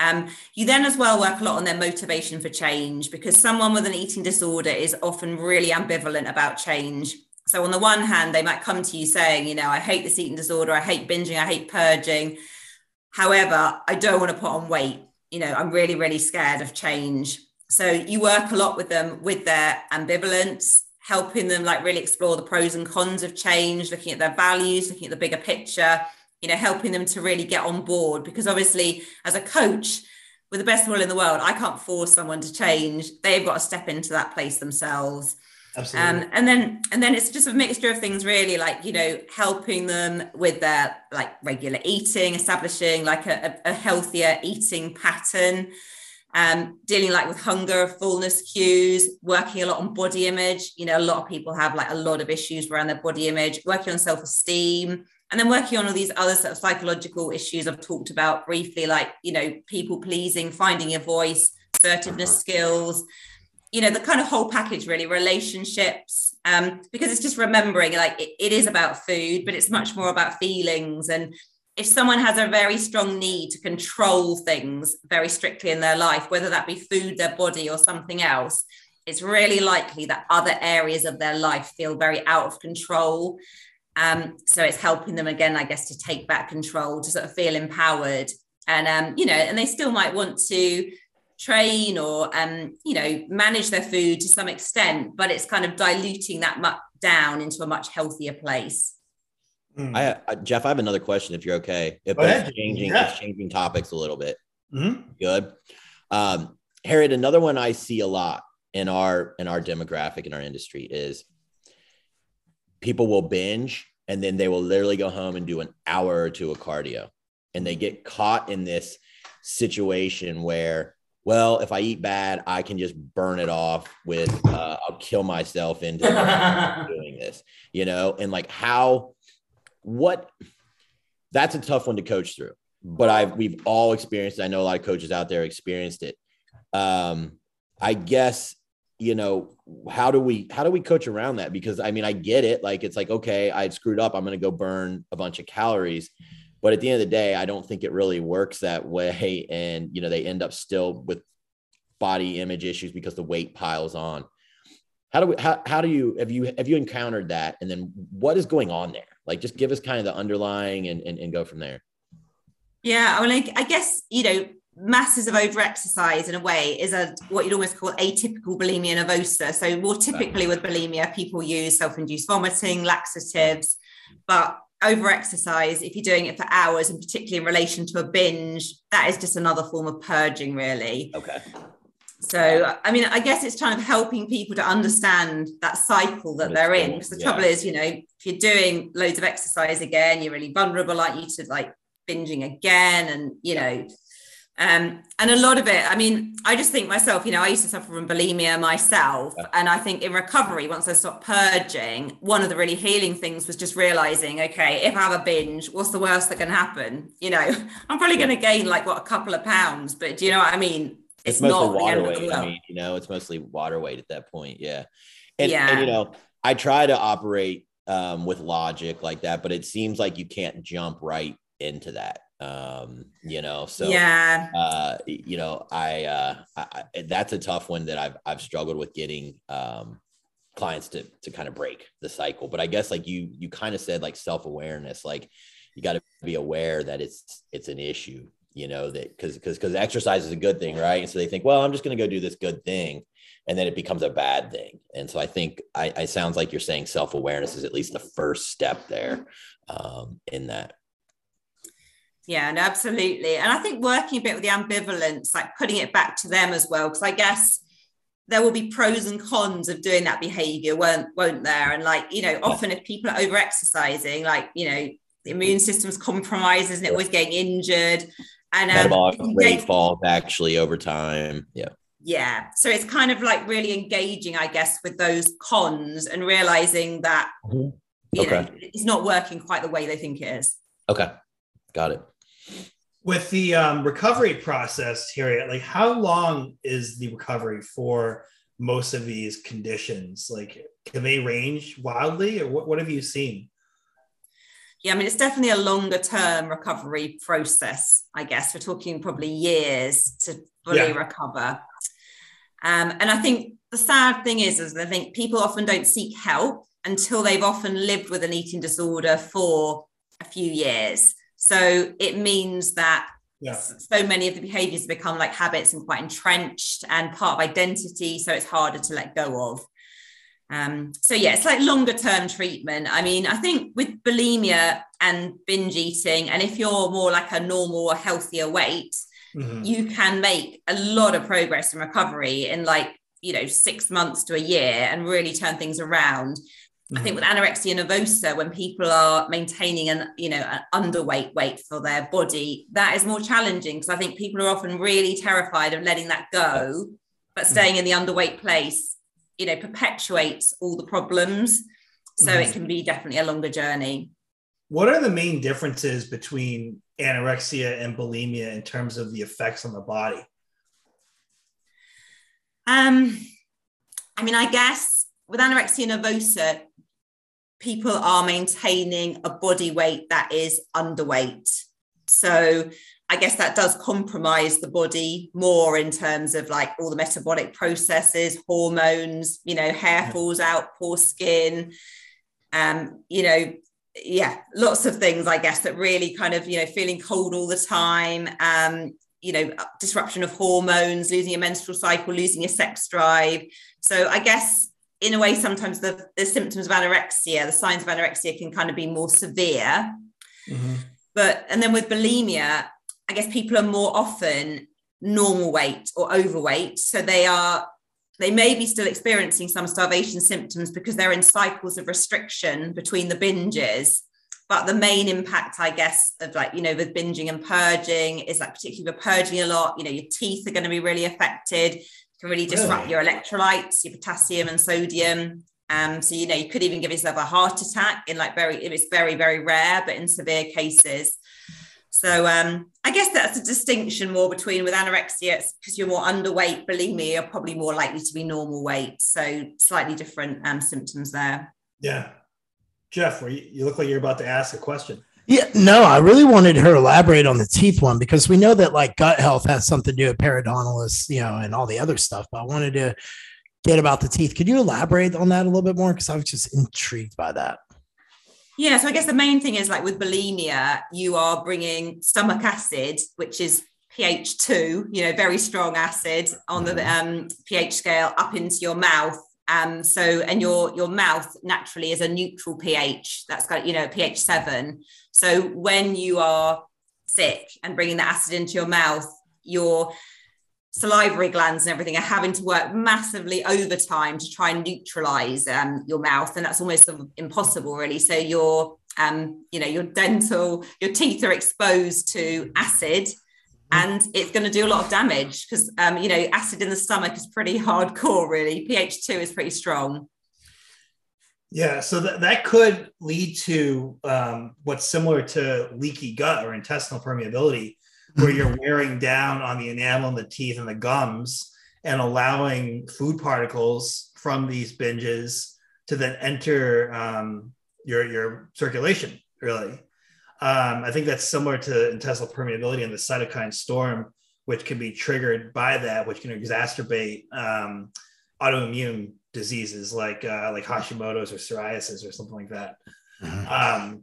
Um, you then as well work a lot on their motivation for change, because someone with an eating disorder is often really ambivalent about change. So on the one hand, they might come to you saying, you know, I hate this eating disorder, I hate binging, I hate purging. However, I don't want to put on weight. You know, I'm really, really scared of change. So you work a lot with them with their ambivalence, helping them like really explore the pros and cons of change, looking at their values, looking at the bigger picture, you know, helping them to really get on board. Because obviously, as a coach, with the best will in the world, I can't force someone to change. They've got to step into that place themselves. Absolutely. Um, and then and then it's just a mixture of things, really, like, you know, helping them with their like regular eating, establishing like a, a healthier eating pattern, um, dealing like with hunger, fullness cues, working a lot on body image. You know, a lot of people have like a lot of issues around their body image, working on self-esteem, and then working on all these other sort of psychological issues I've talked about briefly, like, you know, people pleasing, finding your voice, assertiveness uh-huh. skills. You know, the kind of whole package, really, relationships, um, because it's just remembering, like, it, it is about food, but it's much more about feelings. And if someone has a very strong need to control things very strictly in their life, whether that be food, their body, or something else, it's really likely that other areas of their life feel very out of control. Um, so it's helping them, again, I guess, to take back control, to sort of feel empowered. And, um, you know, and they still might want to train or, um, you know, manage their food to some extent, but it's kind of diluting that much down into a much healthier place. Mm. I, I Jeff, I have another question if you're okay. If it's changing, yeah. it's changing topics a little bit. Mm-hmm. Good. Um, Harriet, another one I see a lot in our in our demographic, in our industry, is people will binge and then they will literally go home and do an hour or two of cardio. And they get caught in this situation where, well, if I eat bad, I can just burn it off with, uh, I'll kill myself into doing this, you know? And like how, what, that's a tough one to coach through, but I've, we've all experienced it. I know a lot of coaches out there experienced it. Um, I guess, you know, how do we, how do we coach around that? Because I mean, I get it. Like, it's like, okay, I screwed up. I'm going to go burn a bunch of calories. But at the end of the day, I don't think it really works that way. And, you know, they end up still with body image issues because the weight piles on. How do we, how, how do you, have you, have you encountered that? And then what is going on there? Like, just give us kind of the underlying and, and, and go from there. Yeah. I mean, I guess, you know, masses of overexercise in a way is a what you'd almost call atypical bulimia nervosa. So more typically with bulimia, people use self-induced vomiting, laxatives, but overexercise, if you're doing it for hours, and particularly in relation to a binge, that is just another form of purging, really. Okay. So, I mean, I guess it's kind of helping people to understand that cycle that they're in. Because the yeah. trouble is, you know, if you're doing loads of exercise again, you're really vulnerable, aren't you, to like binging again, and you know. Um, and a lot of it, I mean, I just think myself, you know, I used to suffer from bulimia myself. Yeah. And I think in recovery, once I stopped purging, one of the really healing things was just realizing, okay, if I have a binge, what's the worst that can happen? You know, I'm probably yeah. going to gain like, what, a couple of pounds, but do you know what I mean? It's, it's mostly not water weight. I mean, you know, it's mostly water weight at that point. Yeah. And, yeah. and you know, I try to operate um, with logic like that, but it seems like you can't jump right into that. Um, you know, so, yeah. uh, you know, I, uh, I, I, that's a tough one that I've, I've struggled with getting, um, clients to, to kind of break the cycle. But I guess like you, you kind of said like self-awareness, like you got to be aware that it's, it's an issue, you know, that cause, cause, cause exercise is a good thing. Right. And so they think, well, I'm just going to go do this good thing. And then it becomes a bad thing. And so I think I, I sounds like you're saying self-awareness is at least the first step there, um, in that. Yeah, no, absolutely. And I think working a bit with the ambivalence, like putting it back to them as well, because I guess there will be pros and cons of doing that behavior, won't, won't there? And like, you know, often if people are over-exercising, like, you know, the immune system's compromised, isn't it? Always getting injured. And um, metabolic rate falls actually over time. Yeah. Yeah. So it's kind of like really engaging, I guess, with those cons and realizing that, mm-hmm. you okay. know, it's not working quite the way they think it is. Okay. Got it. With the um, recovery process, Harriet, like how long is the recovery for most of these conditions? Like, can they range wildly, or what, what have you seen? Yeah, I mean, it's definitely a longer term recovery process, I guess. We're talking probably years to fully yeah. recover. Um, and I think the sad thing is, is I think people often don't seek help until they've often lived with an eating disorder for a few years. So it means that yeah. so many of the behaviors become like habits and quite entrenched and part of identity. So it's harder to let go of. Um, so yeah, it's like longer term treatment. I mean, I think with bulimia and binge eating, and if you're more like a normal or healthier weight, mm-hmm. you can make a lot of progress in recovery in like, you know, six months to a year and really turn things around. I think with anorexia nervosa, when people are maintaining an, you know, an underweight weight for their body, that is more challenging because I think people are often really terrified of letting that go, but staying in the underweight place, you know, perpetuates all the problems. So mm-hmm. it can be definitely a longer journey. What are the main differences between anorexia and bulimia in terms of the effects on the body? Um, I mean, I guess with anorexia nervosa, people are maintaining a body weight that is underweight. So I guess that does compromise the body more in terms of like all the metabolic processes, hormones, you know, hair falls out, poor skin, um, you know, yeah, lots of things, I guess, that really kind of, you know, feeling cold all the time, um, you know, disruption of hormones, losing your menstrual cycle, losing your sex drive. So I guess in a way, sometimes the, the symptoms of anorexia, the signs of anorexia can kind of be more severe. Mm-hmm. But, and then with bulimia, I guess people are more often normal weight or overweight. So they are, they may be still experiencing some starvation symptoms because they're in cycles of restriction between the binges. But the main impact, I guess, of like, you know, with binging and purging is like, particularly with purging a lot, you know, your teeth are going to be really affected. It can really disrupt really? your electrolytes, your potassium and sodium. Um, so, you know, you could even give yourself a heart attack in like very, it's very, very rare, but in severe cases. So um, I guess that's a distinction more between with anorexia, it's because you're more underweight, bulimia, you're probably more likely to be normal weight. So slightly different um, symptoms there. Yeah. Jeffrey, you look like you're about to ask a question. Yeah, no, I really wanted her to elaborate on the teeth one, because we know that like gut health has something to do with periodontitis, you know, and all the other stuff. But I wanted to get about the teeth. Could you elaborate on that a little bit more? Because I was just intrigued by that. Yeah, so I guess the main thing is like with bulimia, you are bringing stomach acid, which is pH two, you know, very strong acid on the um, pH scale, up into your mouth. Um, so, and your, your mouth naturally is a neutral pH, that's got, you know, pH seven. So when you are sick and bringing the acid into your mouth, your salivary glands and everything are having to work massively overtime to try and neutralize, um, your mouth. And that's almost impossible really. So your, um, you know, your dental, your teeth are exposed to acid. And it's going to do a lot of damage because, um, you know, acid in the stomach is pretty hardcore, really. pH two is pretty strong. Yeah, so th- that could lead to um, what's similar to leaky gut or intestinal permeability, where you're wearing down on the enamel and the teeth and the gums and allowing food particles from these binges to then enter um, your, your circulation, really. Um, I think that's similar to intestinal permeability and the cytokine storm, which can be triggered by that, which can exacerbate um, autoimmune diseases like uh, like Hashimoto's or psoriasis or something like that. Mm-hmm. Um,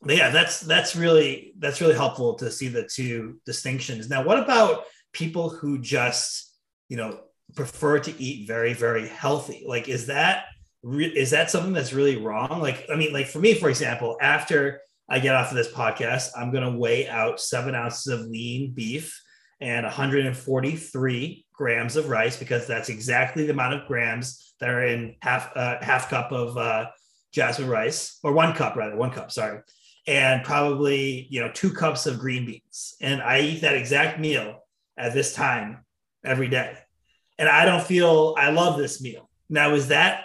but yeah, that's that's really that's really helpful to see the two distinctions. Now, what about people who just, you know, prefer to eat very, very healthy? Like, is that re- is that something that's really wrong? Like, I mean, like for me, for example, after I get off of this podcast, I'm going to weigh out seven ounces of lean beef and one hundred forty-three grams of rice, because that's exactly the amount of grams that are in half uh, half cup of uh, jasmine rice, or one cup rather, one cup, sorry. And probably, you know, two cups of green beans. And I eat that exact meal at this time every day. And I don't feel, I love this meal. Now, is that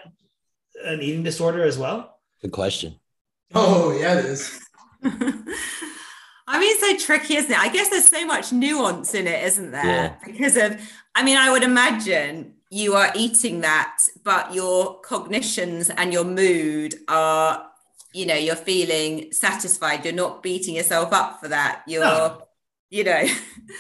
an eating disorder as well? Good question. Oh, yeah, it is. I mean, it's so tricky, isn't it? I guess there's so much nuance in it, isn't there? Yeah. Because of, I mean, I would imagine you are eating that, but your cognitions and your mood are, you know, you're feeling satisfied. You're not beating yourself up for that. You're, no. you know.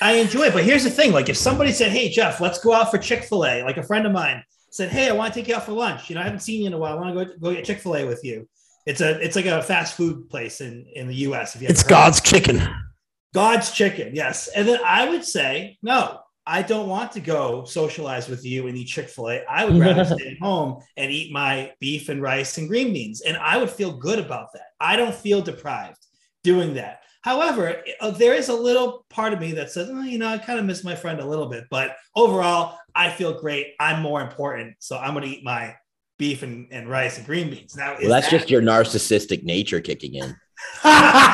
I enjoy it. But here's the thing. Like if somebody said, hey, Jeff, let's go out for Chick-fil-A. Like a friend of mine said, hey, I want to take you out for lunch. You know, I haven't seen you in a while. I want to go, go get Chick-fil-A with you. It's a it's like a fast food place in, in the U S. If you it's God's Chicken. God's Chicken, yes. And then I would say, no, I don't want to go socialize with you and eat Chick-fil-A. I would rather stay at home and eat my beef and rice and green beans. And I would feel good about that. I don't feel deprived doing that. However, there is a little part of me that says, oh, you know, I kind of miss my friend a little bit. But overall, I feel great. I'm more important. So I'm going to eat my beef and, and rice and green beans. Now, well, that's that- just your narcissistic nature kicking in. Oh,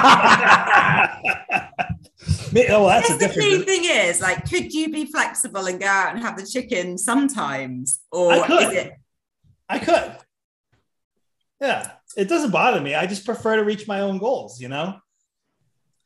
well, that's a different... The key thing is, like, could you be flexible and go out and have the chicken sometimes? Or I could. Is it... I could. Yeah, it doesn't bother me. I just prefer to reach my own goals, you know?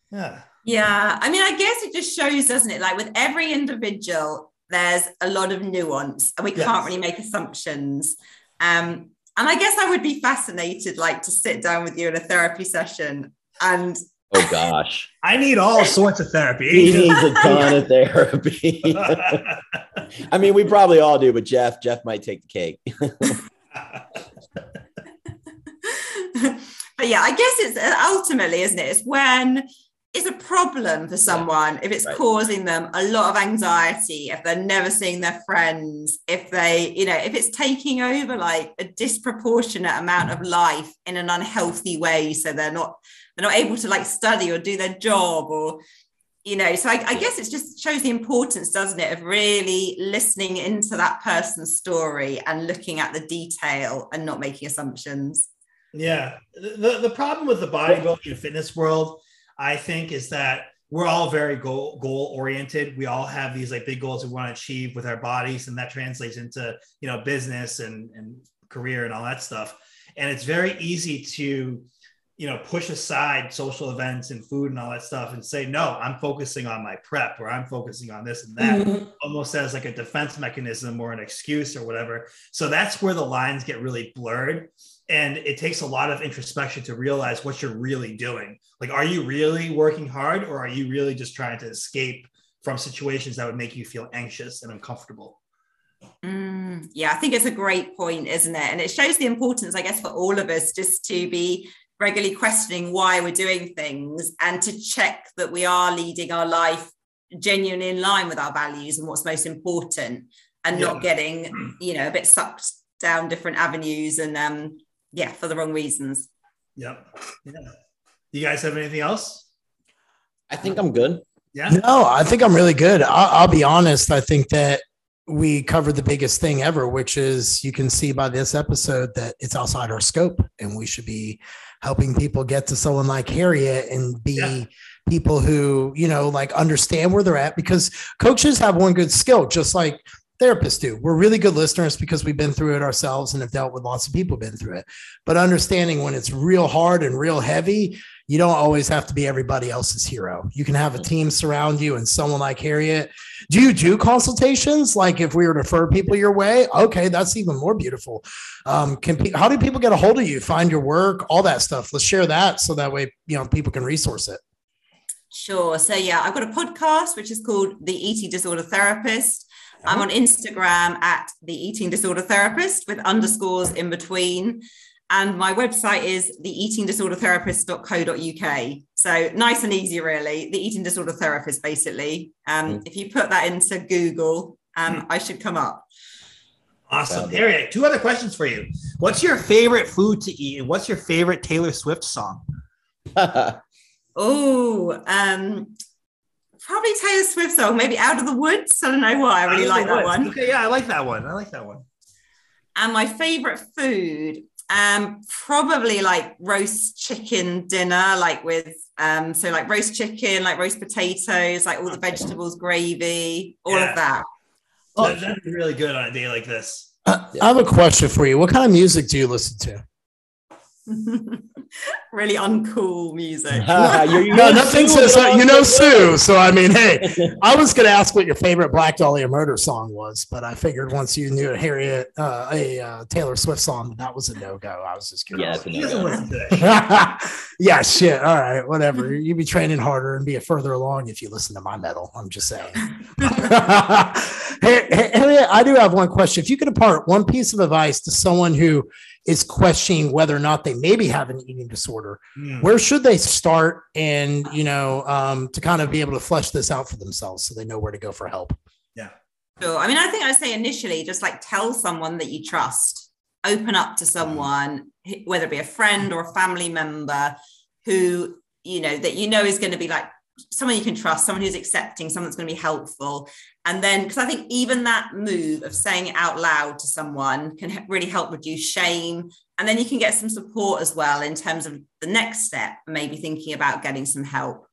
Yeah. Yeah, I mean, I guess it just shows, doesn't it? Like, with every individual, there's a lot of nuance, and we yes. can't really make assumptions. Um, and I guess I would be fascinated, like, to sit down with you in a therapy session and... Oh, gosh. I need all sorts of therapy. He needs a ton of therapy. I mean, we probably all do, but Jeff, Jeff might take the cake. But yeah, I guess it's ultimately, isn't it? It's when is a problem for someone if it's right. causing them a lot of anxiety, if they're never seeing their friends, if they, you know, if it's taking over like a disproportionate amount of life in an unhealthy way, so they're not they're not able to like study or do their job, or, you know, so I, I guess it just shows the importance, doesn't it, of really listening into that person's story and looking at the detail and not making assumptions. Yeah. The the problem with the bodybuilding and fitness world, I think, is that we're all very goal goal oriented. We all have these like big goals we want to achieve with our bodies, and that translates into, you know, business and, and career and all that stuff. And it's very easy to, you know, push aside social events and food and all that stuff and say, no, I'm focusing on my prep, or I'm focusing on this and that, mm-hmm. almost as like a defense mechanism or an excuse or whatever. So that's where the lines get really blurred. And it takes a lot of introspection to realize what you're really doing. Like, are you really working hard, or are you really just trying to escape from situations that would make you feel anxious and uncomfortable? Mm, yeah, I think it's a great point, isn't it? And it shows the importance, I guess, for all of us just to be regularly questioning why we're doing things, and to check that we are leading our life genuinely in line with our values and what's most important, and yeah. not getting, you know, a bit sucked down different avenues and, um, yeah, for the wrong reasons. Yep. Yeah. You guys have anything else? I think I'm good. Yeah. No, I think I'm really good. I'll, I'll be honest. I think that we covered the biggest thing ever, which is, you can see by this episode that it's outside our scope, and we should be helping people get to someone like Harriet and be yeah. people who, you know, like understand where they're at, because coaches have one good skill, just like therapists do. We're really good listeners because we've been through it ourselves and have dealt with lots of people who've been through it. But understanding when it's real hard and real heavy, you don't always have to be everybody else's hero. You can have a team surround you, and someone like Harriet. Do you do consultations? Like, if we were to refer people your way? Okay, that's even more beautiful. Um, can pe- how do people get a hold of you, find your work, all that stuff? Let's share that, so that way, you know, people can resource it. Sure. So yeah, I've got a podcast, which is called The Eating Disorder Therapist. I'm on Instagram at The Eating Disorder Therapist with underscores in between. And my website is the eating disorder therapist dot co dot u k. So nice and easy, really. The Eating Disorder Therapist, basically. Um, mm. If you put that into Google, um, mm. I should come up. Awesome. Harriet, two other questions for you. What's your favorite food to eat? And what's your favorite Taylor Swift song? oh, um... Probably Taylor Swift song, maybe Out of the Woods. I don't know why. I really like that one. Okay, yeah, I like that one. I like that one. And my favorite food, um, probably like roast chicken dinner, like with, um, so like roast chicken, like roast potatoes, like all the vegetables, gravy, all yeah. of that. Oh, that'd be really good on a day like this. Uh, I have a question for you. What kind of music do you listen to? Really uncool music. Uh, you're, you're no, nothing says so, you know Sue. So I mean, hey, I was going to ask what your favorite Black Dahlia Murder song was, but I figured once you knew it, Harriet, uh, a uh, Taylor Swift song, that was a no go. I was just curious. Yeah, yeah, shit. All right, whatever. You'd be training harder and be a further along if you listen to my metal. I'm just saying. Hey, Harriet, I do have one question. If you could impart one piece of advice to someone who is questioning whether or not they maybe have an eating disorder, mm. where should they start? And, you know, um, to kind of be able to flesh this out for themselves so they know where to go for help. Yeah. Sure. I mean, I think I'd say initially, just like tell someone that you trust, open up to someone, whether it be a friend or a family member who, you know, that, you know, is going to be like someone you can trust, someone who's accepting, someone that's going to be helpful. And then, because I think even that move of saying it out loud to someone can really help reduce shame. And then you can get some support as well in terms of the next step, maybe thinking about getting some help.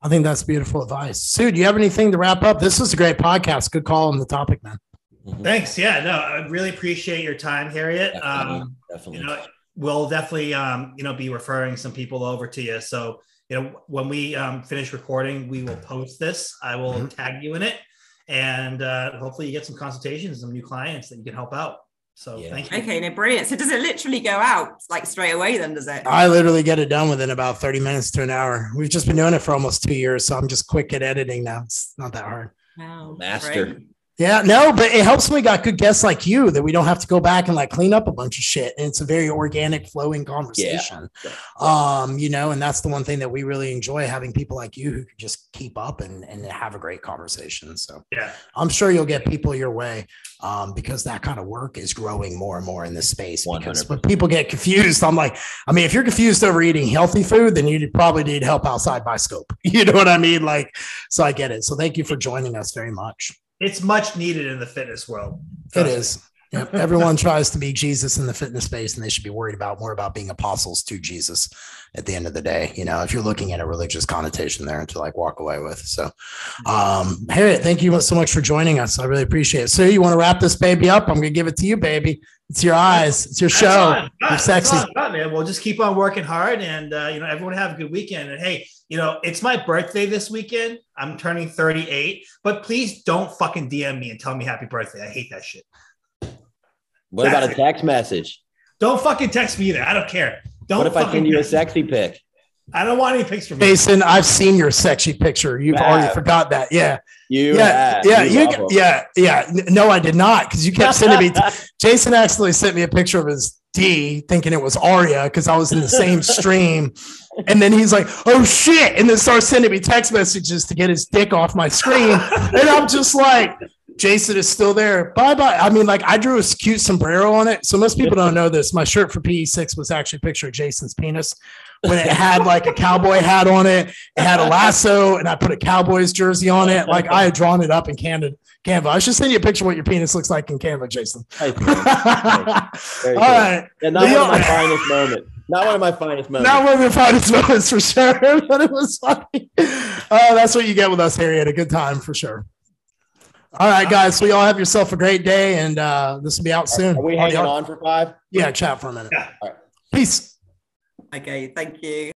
I think that's beautiful advice. Sue, do you have anything to wrap up? This was a great podcast. Good call on the topic, man. Mm-hmm. Thanks. Yeah, no, I really appreciate your time, Harriet. Definitely. Um, definitely. You know, we'll definitely, um, you know, be referring some people over to you. So, you know, when we um, finish recording, we will post this. I will mm-hmm. tag you in it, and uh, hopefully you get some consultations, some new clients that you can help out. So yeah. thank you. Okay, no, brilliant. So does it literally go out like straight away then, does it? I literally get it done within about thirty minutes to an hour. We've just been doing it for almost two years, so I'm just quick at editing now. It's not that hard. Wow. Master. Great. Yeah, no, but it helps when we got good guests like you that we don't have to go back and like clean up a bunch of shit. And it's a very organic, flowing conversation. Yeah. Um, you know, and that's the one thing that we really enjoy, having people like you who can just keep up and, and have a great conversation. So yeah, I'm sure you'll get people your way, um, because that kind of work is growing more and more in this space. Because when people get confused, I'm like, I mean, if you're confused over eating healthy food, then you probably need help outside my scope. You know what I mean? Like, so I get it. So thank you for joining us very much. It's much needed in the fitness world. It is. Yep. Everyone tries to be Jesus in the fitness space, and they should be worried about more about being apostles to Jesus at the end of the day. You know, if you're looking at a religious connotation there to like walk away with. So, um, Harriet, thank you so much for joining us. I really appreciate it. So you want to wrap this baby up? I'm going to give it to you, baby. It's your eyes. It's your That's show. You're God. Sexy. God, man. We'll just keep on working hard, and, uh, you know, everyone have a good weekend. And hey, you know, it's my birthday this weekend. I'm turning thirty-eight, but please don't fucking D M me and tell me happy birthday. I hate that shit. What That's about a text it. message? Don't fucking text me either. I don't care. Don't. What if I send you a sexy pic? I don't want any pics from you. Jason, I've seen your sexy picture. You've Bad. already forgot that. Yeah. You yeah, yeah, you, yeah, yeah. No, I did not, because you kept sending me. Jason actually sent me a picture of his D, thinking it was Aria, because I was in the same stream. And then he's like, oh shit. And then starts sending me text messages to get his dick off my screen. And I'm just like, Jason is still there. Bye bye. I mean, like, I drew a cute sombrero on it. So most people don't know this. My shirt for P E six was actually a picture of Jason's penis, when it had like a cowboy hat on it. It had a lasso, and I put a Cowboys jersey on it. Like, I had drawn it up in Canva. Canva. I should send you a picture of what your penis looks like in Canva, Jason. Thank you. Thank you. All right. Yeah, not one of my finest moments. Not one of my finest moments. Not one of your finest moments, for sure. But it was funny. Oh, uh, that's what you get with us, Harriet. A good time, for sure. All right, guys. So y'all have yourself a great day, and uh, this will be out soon. Are we hanging on for five? Yeah, chat for a minute. Yeah. All right. Peace. Okay, thank you.